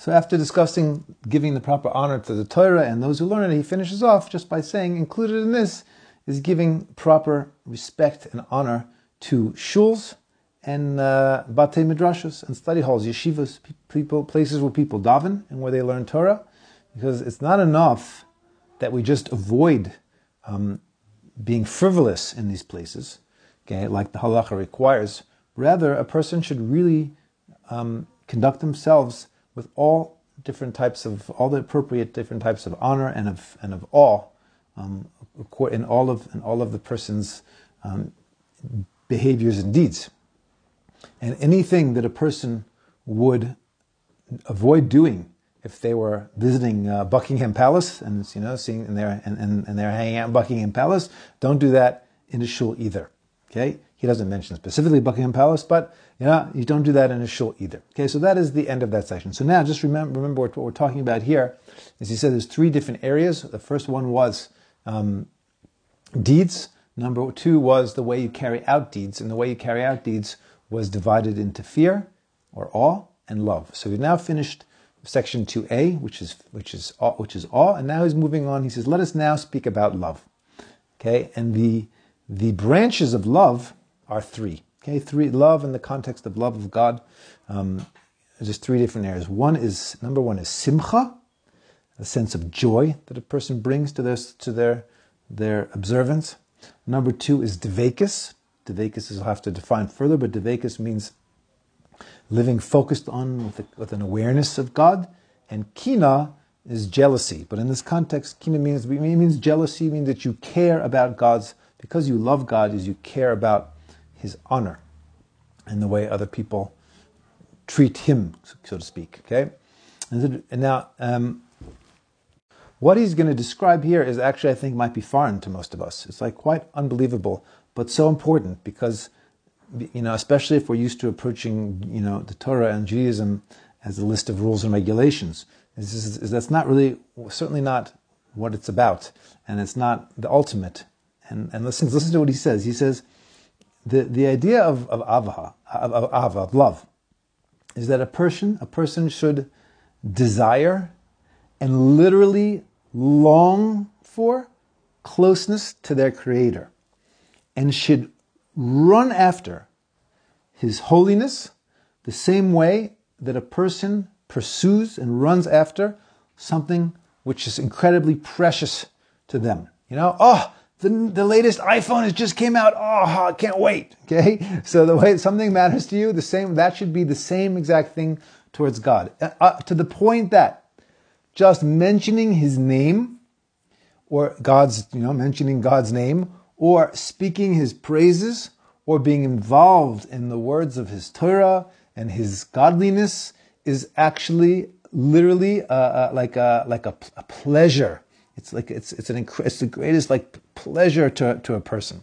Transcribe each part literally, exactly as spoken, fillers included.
So after discussing giving the proper honor to the Torah and those who learn it, he finishes off just by saying, included in this is giving proper respect and honor to shuls and uh, beit midrashas and study halls, yeshivas, people, places where people daven and where they learn Torah, because it's not enough that we just avoid um, being frivolous in these places, okay, like the halacha requires. Rather, a person should really um, conduct themselves with all different types of, all the appropriate different types of honor and of and of awe, um, in all of in all of the person's um, behaviors and deeds. And anything that a person would avoid doing if they were visiting uh, Buckingham Palace and you know seeing and they're and, and, and they're hanging out in Buckingham Palace, don't do that in a shul either. Okay. He doesn't mention specifically Buckingham Palace, but you know, you don't do that in a shul either. Okay, so that is the end of that section. So now just remember, remember what we're talking about here is he said there's three different areas. The first one was um, deeds. Number two was the way you carry out deeds. And the way you carry out deeds was divided into fear or awe and love. So we've now finished section two A, which is which is awe, which is awe. And now he's moving on. He says, let us now speak about love. Okay, and the the branches of love are three. Okay, three, love in the context of love of God. Um, there's three different areas. One is, number one is simcha, a sense of joy that a person brings to their, to their, their observance. Number two is divakis. Divakis is, I'll have to define further, but divakis means living focused on with, a, with an awareness of God. And kinah is jealousy. But in this context, kinah means, means jealousy, means that you care about God's, because you love God, is you care about His honor and the way other people treat Him, so to speak. Okay, and now um, what he's going to describe here is actually, I think, might be foreign to most of us. It's like quite unbelievable, but so important because you know, especially if we're used to approaching you know the Torah and Judaism as a list of rules and regulations. This is, that's not really, certainly not what it's about, and it's not the ultimate. And and listen, listen to what he says. He says. The the idea of of avaha of, of, of, of love is that a person a person should desire and literally long for closeness to their Creator, and should run after His holiness the same way that a person pursues and runs after something which is incredibly precious to them. You know, oh. The, the latest iPhone has just came out. Oh, I can't wait. Okay, so the way something matters to you, the same that should be the same exact thing towards God. Uh, to the point that just mentioning His name, or God's, you know, mentioning God's name, or speaking His praises, or being involved in the words of His Torah and His godliness is actually literally uh, uh, like a like a, a pleasure. It's like it's it's an it's the greatest like pleasure to to a person,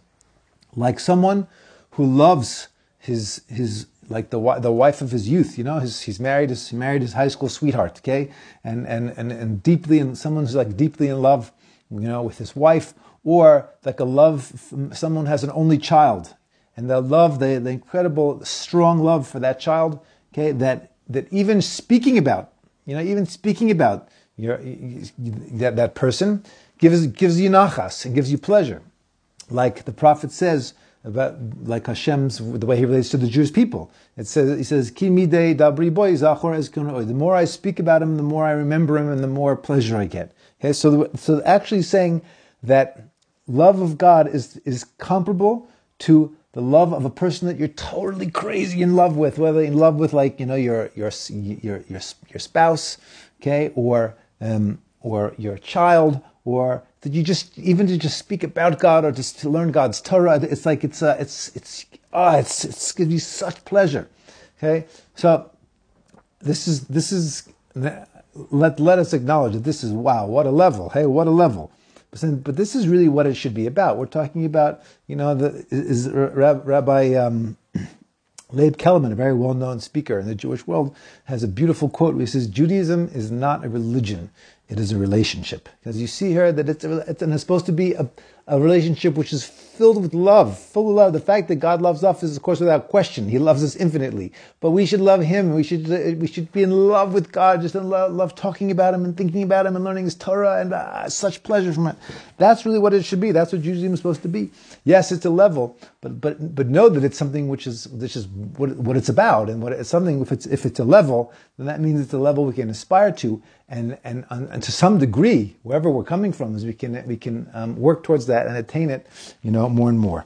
like someone who loves his his like the the wife of his youth. You know, his, he's married his he married his high school sweetheart. Okay, and and and and deeply and someone who's like deeply in love, you know, with his wife, or like a love someone has an only child, and the love the the incredible strong love for that child. Okay, that that even speaking about you know even speaking about. You're, that that person gives gives you nachas and gives you pleasure, like the prophet says about like Hashem's the way He relates to the Jewish people. It says he says Ki midei dabri bo zachor ezkenu. The more I speak about Him, the more I remember Him, and the more pleasure I get. Okay, so the, so actually saying that love of God is is comparable to the love of a person that you're totally crazy in love with, whether in love with like you know your your your your your spouse, okay, or Um, or your child, or that you just even to just speak about God or just to learn God's Torah. It's like it's uh, it's it's ah oh, it's it's gives you such pleasure. Okay, so this is this is let let us acknowledge that this is wow what a level hey what a level, but but this is really what it should be about. We're talking about you know the is Rabbi um, Leib Kellerman, a very well-known speaker in the Jewish world, has a beautiful quote where he says, Judaism is not a religion. It is a relationship. As you see here, that it's, a, it's and it's supposed to be a, a relationship which is filled with love, full of love. The fact that God loves us is, of course, without question. He loves us infinitely. But we should love Him. We should we should be in love with God, just in love, love talking about Him and thinking about Him and learning His Torah and ah, such pleasure from it. That's really what it should be. That's what Judaism is supposed to be. Yes, it's a level, but but but know that it's something which is which is what what it's about, and what it's something. If it's if it's a level, then that means it's a level we can aspire to. And, and and to some degree, wherever we're coming from, is we can we can um, work towards that and attain it, you know, more and more.